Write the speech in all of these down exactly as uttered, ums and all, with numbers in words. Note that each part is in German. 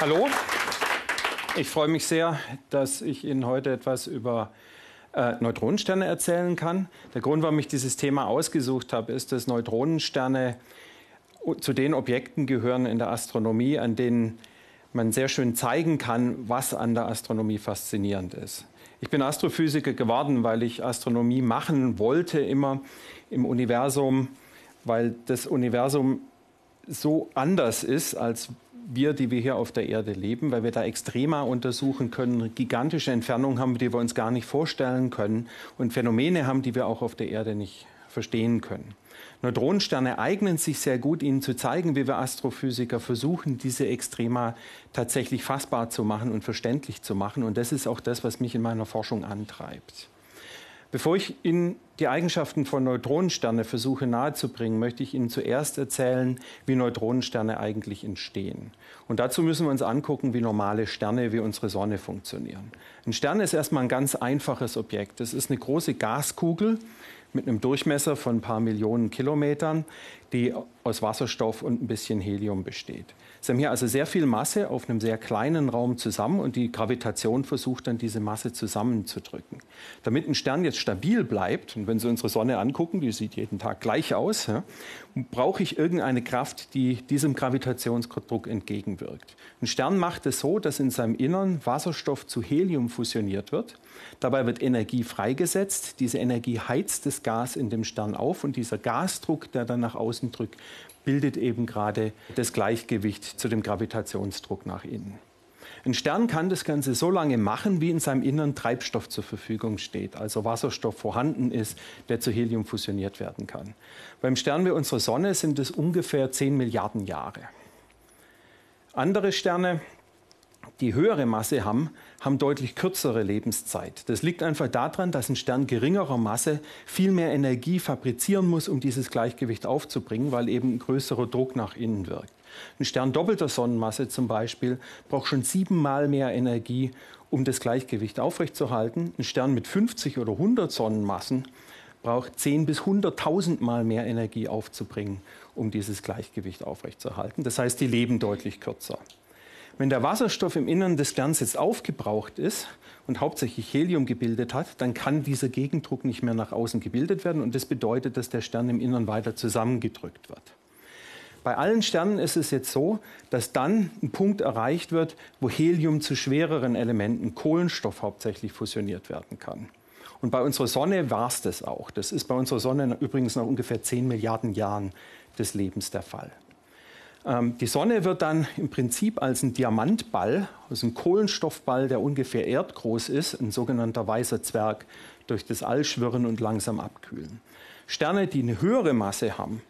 Hallo, ich freue mich sehr, dass ich Ihnen heute etwas über äh, Neutronensterne erzählen kann. Der Grund, warum ich dieses Thema ausgesucht habe, ist, dass Neutronensterne zu den Objekten gehören in der Astronomie, an denen man sehr schön zeigen kann, was an der Astronomie faszinierend ist. Ich bin Astrophysiker geworden, weil ich Astronomie machen wollte, immer im Universum, weil das Universum so anders ist als wir, die wir hier auf der Erde leben, weil wir da Extrema untersuchen können, gigantische Entfernungen haben, die wir uns gar nicht vorstellen können und Phänomene haben, die wir auch auf der Erde nicht verstehen können. Neutronensterne eignen sich sehr gut, ihnen zu zeigen, wie wir Astrophysiker versuchen, diese Extrema tatsächlich fassbar zu machen und verständlich zu machen. Und das ist auch das, was mich in meiner Forschung antreibt. Bevor ich Ihnen die Eigenschaften von Neutronensterne versuche nahezubringen, möchte ich Ihnen zuerst erzählen, wie Neutronensterne eigentlich entstehen. Und dazu müssen wir uns angucken, wie normale Sterne, wie unsere Sonne funktionieren. Ein Stern ist erstmal ein ganz einfaches Objekt. Das ist eine große Gaskugel mit einem Durchmesser von ein paar Millionen Kilometern, die aus Wasserstoff und ein bisschen Helium besteht. Sie haben hier also sehr viel Masse auf einem sehr kleinen Raum zusammen und die Gravitation versucht dann, diese Masse zusammenzudrücken. Damit ein Stern jetzt stabil bleibt, und wenn Sie unsere Sonne angucken, die sieht jeden Tag gleich aus, ja, brauche ich irgendeine Kraft, die diesem Gravitationsdruck entgegenwirkt. Ein Stern macht es so, dass in seinem Innern Wasserstoff zu Helium fusioniert wird. Dabei wird Energie freigesetzt. Diese Energie heizt das Gas in dem Stern auf und dieser Gasdruck, der dann nach außen drückt, bildet eben gerade das Gleichgewicht zu dem Gravitationsdruck nach innen. Ein Stern kann das Ganze so lange machen, wie in seinem Innern Treibstoff zur Verfügung steht, also Wasserstoff vorhanden ist, der zu Helium fusioniert werden kann. Beim Stern wie unserer Sonne sind es ungefähr zehn Milliarden Jahre. Andere Sterne, die höhere Masse haben, haben deutlich kürzere Lebenszeit. Das liegt einfach daran, dass ein Stern geringerer Masse viel mehr Energie fabrizieren muss, um dieses Gleichgewicht aufzubringen, weil eben ein größerer Druck nach innen wirkt. Ein Stern doppelter Sonnenmasse zum Beispiel braucht schon siebenmal mehr Energie, um das Gleichgewicht aufrechtzuerhalten. Ein Stern mit fünfzig oder hundert Sonnenmassen braucht zehn bis hunderttausend Mal mehr Energie aufzubringen, um dieses Gleichgewicht aufrechtzuerhalten. Das heißt, die leben deutlich kürzer. Wenn der Wasserstoff im Innern des Sterns jetzt aufgebraucht ist und hauptsächlich Helium gebildet hat, dann kann dieser Gegendruck nicht mehr nach außen gebildet werden. Und das bedeutet, dass der Stern im Innern weiter zusammengedrückt wird. Bei allen Sternen ist es jetzt so, dass dann ein Punkt erreicht wird, wo Helium zu schwereren Elementen, Kohlenstoff hauptsächlich, fusioniert werden kann. Und bei unserer Sonne war es das auch. Das ist bei unserer Sonne übrigens nach ungefähr zehn Milliarden Jahren des Lebens der Fall. Die Sonne wird dann im Prinzip als ein Diamantball, also ein Kohlenstoffball, der ungefähr erdgroß ist, ein sogenannter weißer Zwerg, durch das All schwirren und langsam abkühlen. Sterne, die eine höhere Masse haben,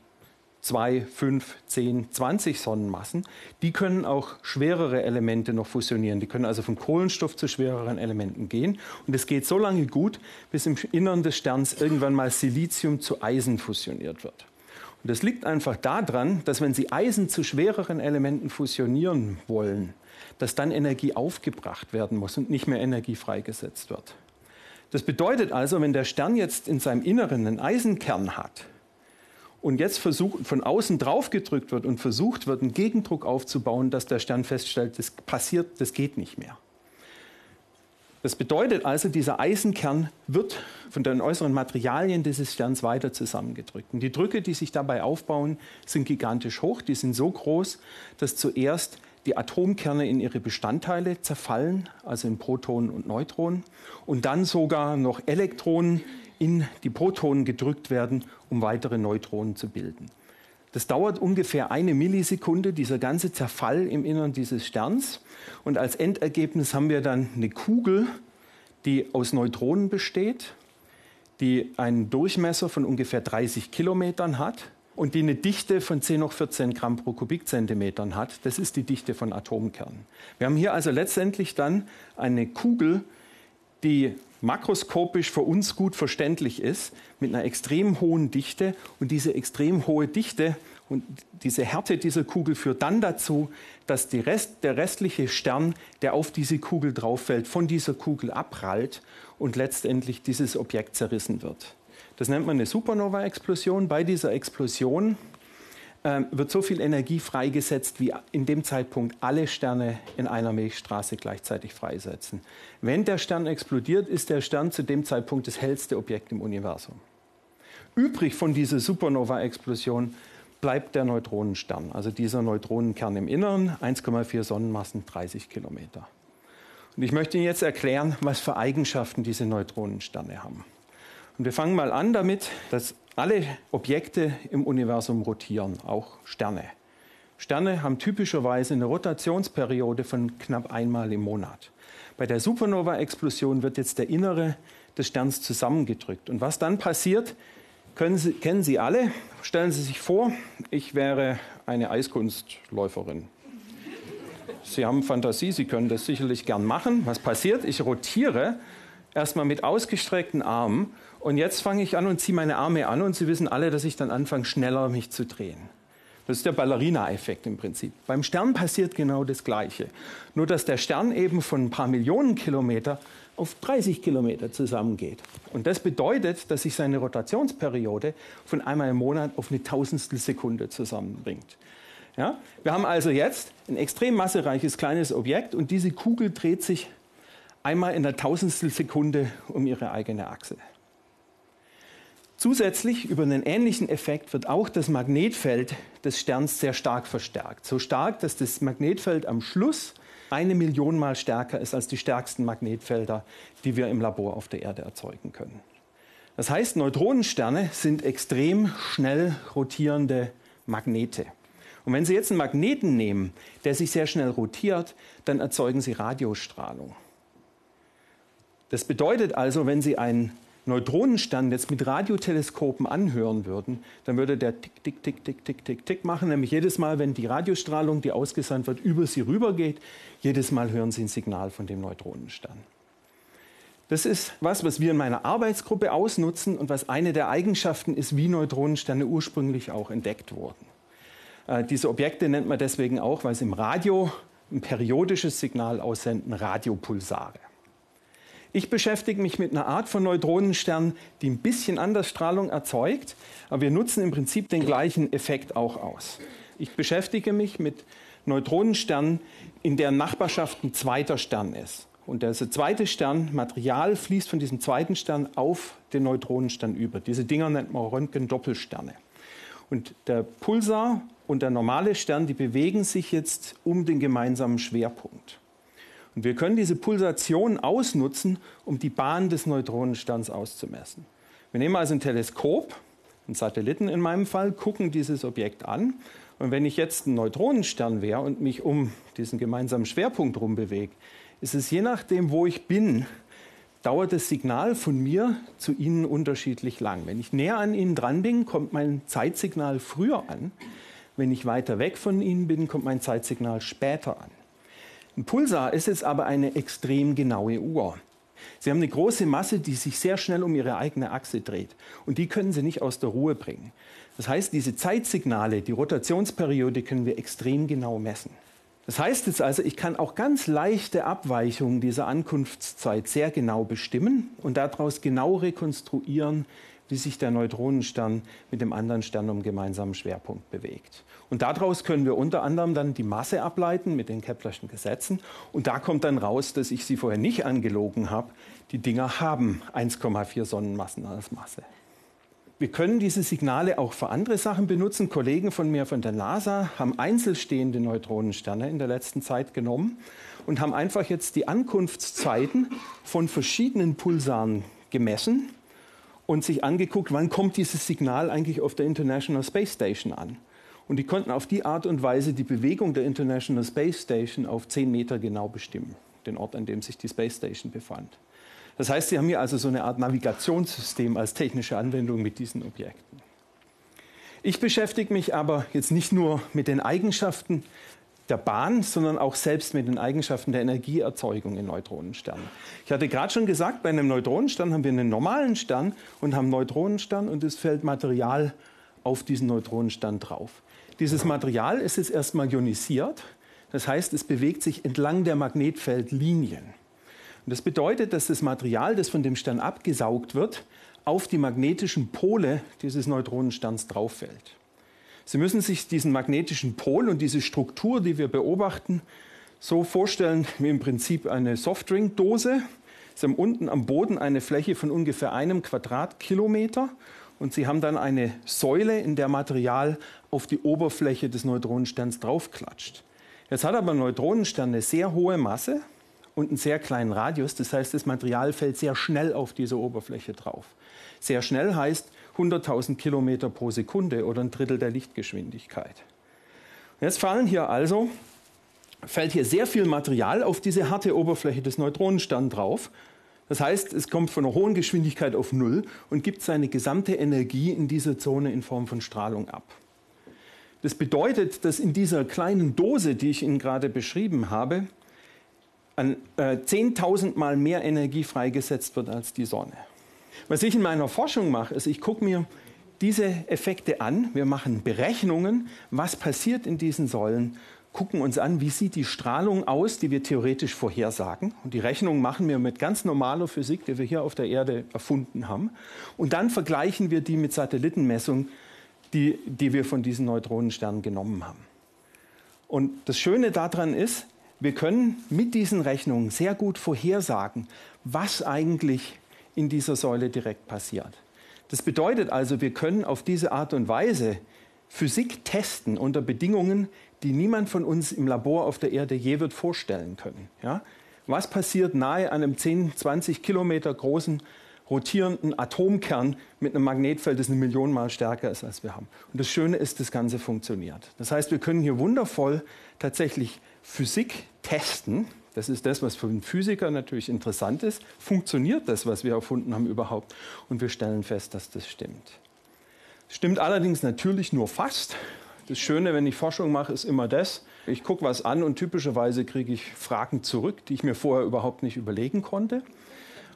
zwei, fünf, zehn, zwanzig Sonnenmassen, die können auch schwerere Elemente noch fusionieren. Die können also von Kohlenstoff zu schwereren Elementen gehen. Und es geht so lange gut, bis im Innern des Sterns irgendwann mal Silizium zu Eisen fusioniert wird. Und das liegt einfach daran, dass wenn Sie Eisen zu schwereren Elementen fusionieren wollen, dass dann Energie aufgebracht werden muss und nicht mehr Energie freigesetzt wird. Das bedeutet also, wenn der Stern jetzt in seinem Inneren einen Eisenkern hat und jetzt versucht, von außen draufgedrückt wird und versucht wird, einen Gegendruck aufzubauen, dass der Stern feststellt, das passiert, das geht nicht mehr. Das bedeutet also, dieser Eisenkern wird von den äußeren Materialien dieses Sterns weiter zusammengedrückt. Und die Drücke, die sich dabei aufbauen, sind gigantisch hoch. Die sind so groß, dass zuerst die Atomkerne in ihre Bestandteile zerfallen, also in Protonen und Neutronen, und dann sogar noch Elektronen in die Protonen gedrückt werden, um weitere Neutronen zu bilden. Das dauert ungefähr eine Millisekunde, dieser ganze Zerfall im Innern dieses Sterns. Und als Endergebnis haben wir dann eine Kugel, die aus Neutronen besteht, die einen Durchmesser von ungefähr dreißig Kilometern hat und die eine Dichte von zehn hoch vierzehn Gramm pro Kubikzentimetern hat. Das ist die Dichte von Atomkernen. Wir haben hier also letztendlich dann eine Kugel, die makroskopisch für uns gut verständlich ist, mit einer extrem hohen Dichte. Und diese extrem hohe Dichte und diese Härte dieser Kugel führt dann dazu, dass die Rest, der restliche Stern, der auf diese Kugel drauf fällt, von dieser Kugel abprallt und letztendlich dieses Objekt zerrissen wird. Das nennt man eine Supernova-Explosion. Bei dieser Explosion ähm, wird so viel Energie freigesetzt, wie in dem Zeitpunkt alle Sterne in einer Milchstraße gleichzeitig freisetzen. Wenn der Stern explodiert, ist der Stern zu dem Zeitpunkt das hellste Objekt im Universum. Übrig von dieser Supernova-Explosion bleibt der Neutronenstern, also dieser Neutronenkern im Inneren, eins Komma vier Sonnenmassen, dreißig Kilometer. Und ich möchte Ihnen jetzt erklären, was für Eigenschaften diese Neutronensterne haben. Und wir fangen mal an damit, dass alle Objekte im Universum rotieren, auch Sterne. Sterne haben typischerweise eine Rotationsperiode von knapp einmal im Monat. Bei der Supernova-Explosion wird jetzt der Innere des Sterns zusammengedrückt. Und was dann passiert, können Sie, kennen Sie alle. Stellen Sie sich vor, ich wäre eine Eiskunstläuferin. Sie haben Fantasie, Sie können das sicherlich gern machen. Was passiert? Ich rotiere erstmal mit ausgestreckten Armen und jetzt fange ich an und ziehe meine Arme an und Sie wissen alle, dass ich dann anfange, schneller mich zu drehen. Das ist der Ballerina-Effekt im Prinzip. Beim Stern passiert genau das Gleiche. Nur, dass der Stern eben von ein paar Millionen Kilometer auf dreißig Kilometer zusammengeht. Und das bedeutet, dass sich seine Rotationsperiode von einmal im Monat auf eine Tausendstel Sekunde zusammenbringt. Ja? Wir haben also jetzt ein extrem massereiches kleines Objekt und diese Kugel dreht sich einmal in der Tausendstel Sekunde um ihre eigene Achse. Zusätzlich über einen ähnlichen Effekt wird auch das Magnetfeld des Sterns sehr stark verstärkt. So stark, dass das Magnetfeld am Schluss eine Million Mal stärker ist als die stärksten Magnetfelder, die wir im Labor auf der Erde erzeugen können. Das heißt, Neutronensterne sind extrem schnell rotierende Magnete. Und wenn Sie jetzt einen Magneten nehmen, der sich sehr schnell rotiert, dann erzeugen Sie Radiostrahlung. Das bedeutet also, wenn Sie einen Neutronenstern jetzt mit Radioteleskopen anhören würden, dann würde der tick, tick, tick, tick, tick, tick, tick machen. Nämlich jedes Mal, wenn die Radiostrahlung, die ausgesandt wird, über sie rübergeht, jedes Mal hören Sie ein Signal von dem Neutronenstern. Das ist was, was wir in meiner Arbeitsgruppe ausnutzen und was eine der Eigenschaften ist, wie Neutronensterne ursprünglich auch entdeckt wurden. Äh, diese Objekte nennt man deswegen auch, weil sie im Radio ein periodisches Signal aussenden, Radiopulsare. Ich beschäftige mich mit einer Art von Neutronenstern, die ein bisschen anders Strahlung erzeugt, aber wir nutzen im Prinzip den gleichen Effekt auch aus. Ich beschäftige mich mit Neutronensternen, in deren Nachbarschaft ein zweiter Stern ist. Und der zweite Stern, Material, fließt von diesem zweiten Stern auf den Neutronenstern über. Diese Dinger nennt man Röntgen-Doppelsterne. Und der Pulsar und der normale Stern, die bewegen sich jetzt um den gemeinsamen Schwerpunkt. Und wir können diese Pulsation ausnutzen, um die Bahn des Neutronensterns auszumessen. Wir nehmen also ein Teleskop, einen Satelliten in meinem Fall, gucken dieses Objekt an. Und wenn ich jetzt ein Neutronenstern wäre und mich um diesen gemeinsamen Schwerpunkt rum bewege, ist es je nachdem, wo ich bin, dauert das Signal von mir zu Ihnen unterschiedlich lang. Wenn ich näher an Ihnen dran bin, kommt mein Zeitsignal früher an. Wenn ich weiter weg von Ihnen bin, kommt mein Zeitsignal später an. Ein Pulsar ist jetzt aber eine extrem genaue Uhr. Sie haben eine große Masse, die sich sehr schnell um ihre eigene Achse dreht. Und die können Sie nicht aus der Ruhe bringen. Das heißt, diese Zeitsignale, die Rotationsperiode, können wir extrem genau messen. Das heißt jetzt also, ich kann auch ganz leichte Abweichungen dieser Ankunftszeit sehr genau bestimmen und daraus genau rekonstruieren, wie sich der Neutronenstern mit dem anderen Stern um gemeinsamen Schwerpunkt bewegt. Und daraus können wir unter anderem dann die Masse ableiten mit den keplerschen Gesetzen. Und da kommt dann raus, dass ich Sie vorher nicht angelogen habe. Die Dinger haben eins Komma vier Sonnenmassen als Masse. Wir können diese Signale auch für andere Sachen benutzen. Kollegen von mir von der NASA haben einzelstehende Neutronensterne in der letzten Zeit genommen und haben einfach jetzt die Ankunftszeiten von verschiedenen Pulsaren gemessen und sich angeguckt, wann kommt dieses Signal eigentlich auf der International Space Station an. Und die konnten auf die Art und Weise die Bewegung der International Space Station auf zehn Meter genau bestimmen, den Ort, an dem sich die Space Station befand. Das heißt, sie haben hier also so eine Art Navigationssystem als technische Anwendung mit diesen Objekten. Ich beschäftige mich aber jetzt nicht nur mit den Eigenschaften der Bahn, sondern auch selbst mit den Eigenschaften der Energieerzeugung in Neutronensternen. Ich hatte gerade schon gesagt, bei einem Neutronenstern haben wir einen normalen Stern und haben einen Neutronenstern und es fällt Material auf diesen Neutronenstern drauf. Dieses Material ist jetzt erstmal ionisiert, das heißt, es bewegt sich entlang der Magnetfeldlinien. Und das bedeutet, dass das Material, das von dem Stern abgesaugt wird, auf die magnetischen Pole dieses Neutronensterns drauffällt. Sie müssen sich diesen magnetischen Pol und diese Struktur, die wir beobachten, so vorstellen wie im Prinzip eine Softdrinkdose. Sie haben unten am Boden eine Fläche von ungefähr einem Quadratkilometer und Sie haben dann eine Säule, in der Material auf die Oberfläche des Neutronensterns draufklatscht. Jetzt hat aber ein Neutronenstern eine sehr hohe Masse und einen sehr kleinen Radius. Das heißt, das Material fällt sehr schnell auf diese Oberfläche drauf. Sehr schnell heißt hunderttausend Kilometer pro Sekunde oder ein Drittel der Lichtgeschwindigkeit. Und jetzt fallen hier also, fällt hier sehr viel Material auf diese harte Oberfläche des Neutronensterns drauf. Das heißt, es kommt von einer hohen Geschwindigkeit auf Null und gibt seine gesamte Energie in dieser Zone in Form von Strahlung ab. Das bedeutet, dass in dieser kleinen Dose, die ich Ihnen gerade beschrieben habe, an äh, zehntausend Mal mehr Energie freigesetzt wird als die Sonne. Was ich in meiner Forschung mache, ist, ich gucke mir diese Effekte an. Wir machen Berechnungen, was passiert in diesen Säulen, gucken uns an, wie sieht die Strahlung aus, die wir theoretisch vorhersagen. Und die Rechnung machen wir mit ganz normaler Physik, die wir hier auf der Erde erfunden haben. Und dann vergleichen wir die mit Satellitenmessungen, die, die wir von diesen Neutronensternen genommen haben. Und das Schöne daran ist, wir können mit diesen Rechnungen sehr gut vorhersagen, was eigentlich in dieser Säule direkt passiert. Das bedeutet also, wir können auf diese Art und Weise Physik testen unter Bedingungen, die niemand von uns im Labor auf der Erde je wird vorstellen können. Ja? Was passiert nahe einem zehn, zwanzig Kilometer großen rotierenden Atomkern mit einem Magnetfeld, das eine Million Mal stärker ist, als wir haben? Und das Schöne ist, das Ganze funktioniert. Das heißt, wir können hier wundervoll tatsächlich Physik testen. Das ist das, was für einen Physiker natürlich interessant ist. Funktioniert das, was wir erfunden haben, überhaupt? Und wir stellen fest, dass das stimmt. Stimmt allerdings natürlich nur fast. Das Schöne, wenn ich Forschung mache, ist immer das, ich gucke was an und typischerweise kriege ich Fragen zurück, die ich mir vorher überhaupt nicht überlegen konnte.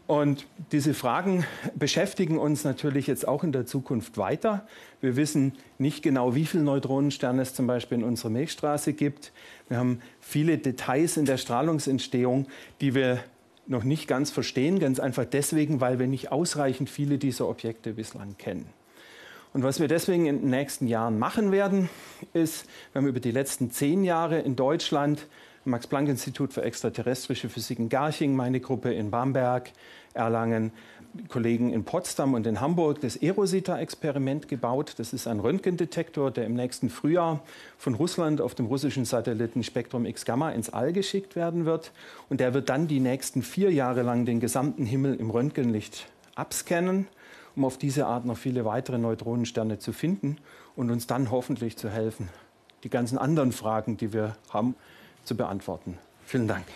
Und diese Fragen beschäftigen uns natürlich jetzt auch in der Zukunft weiter. Wir wissen nicht genau, wie viele Neutronensterne es zum Beispiel in unserer Milchstraße gibt. Wir haben viele Details in der Strahlungsentstehung, die wir noch nicht ganz verstehen, ganz einfach deswegen, weil wir nicht ausreichend viele dieser Objekte bislang kennen. Und was wir deswegen in den nächsten Jahren machen werden, ist, wir haben über die letzten zehn Jahre in Deutschland Max-Planck-Institut für extraterrestrische Physik in Garching, meine Gruppe in Bamberg, Erlangen, Kollegen in Potsdam und in Hamburg das Erosita-Experiment gebaut. Das ist ein Röntgendetektor, der im nächsten Frühjahr von Russland auf dem russischen Satelliten Spektrum X-Gamma ins All geschickt werden wird. Und der wird dann die nächsten vier Jahre lang den gesamten Himmel im Röntgenlicht abscannen, um auf diese Art noch viele weitere Neutronensterne zu finden und uns dann hoffentlich zu helfen, die ganzen anderen Fragen, die wir haben, zu beantworten. Vielen Dank.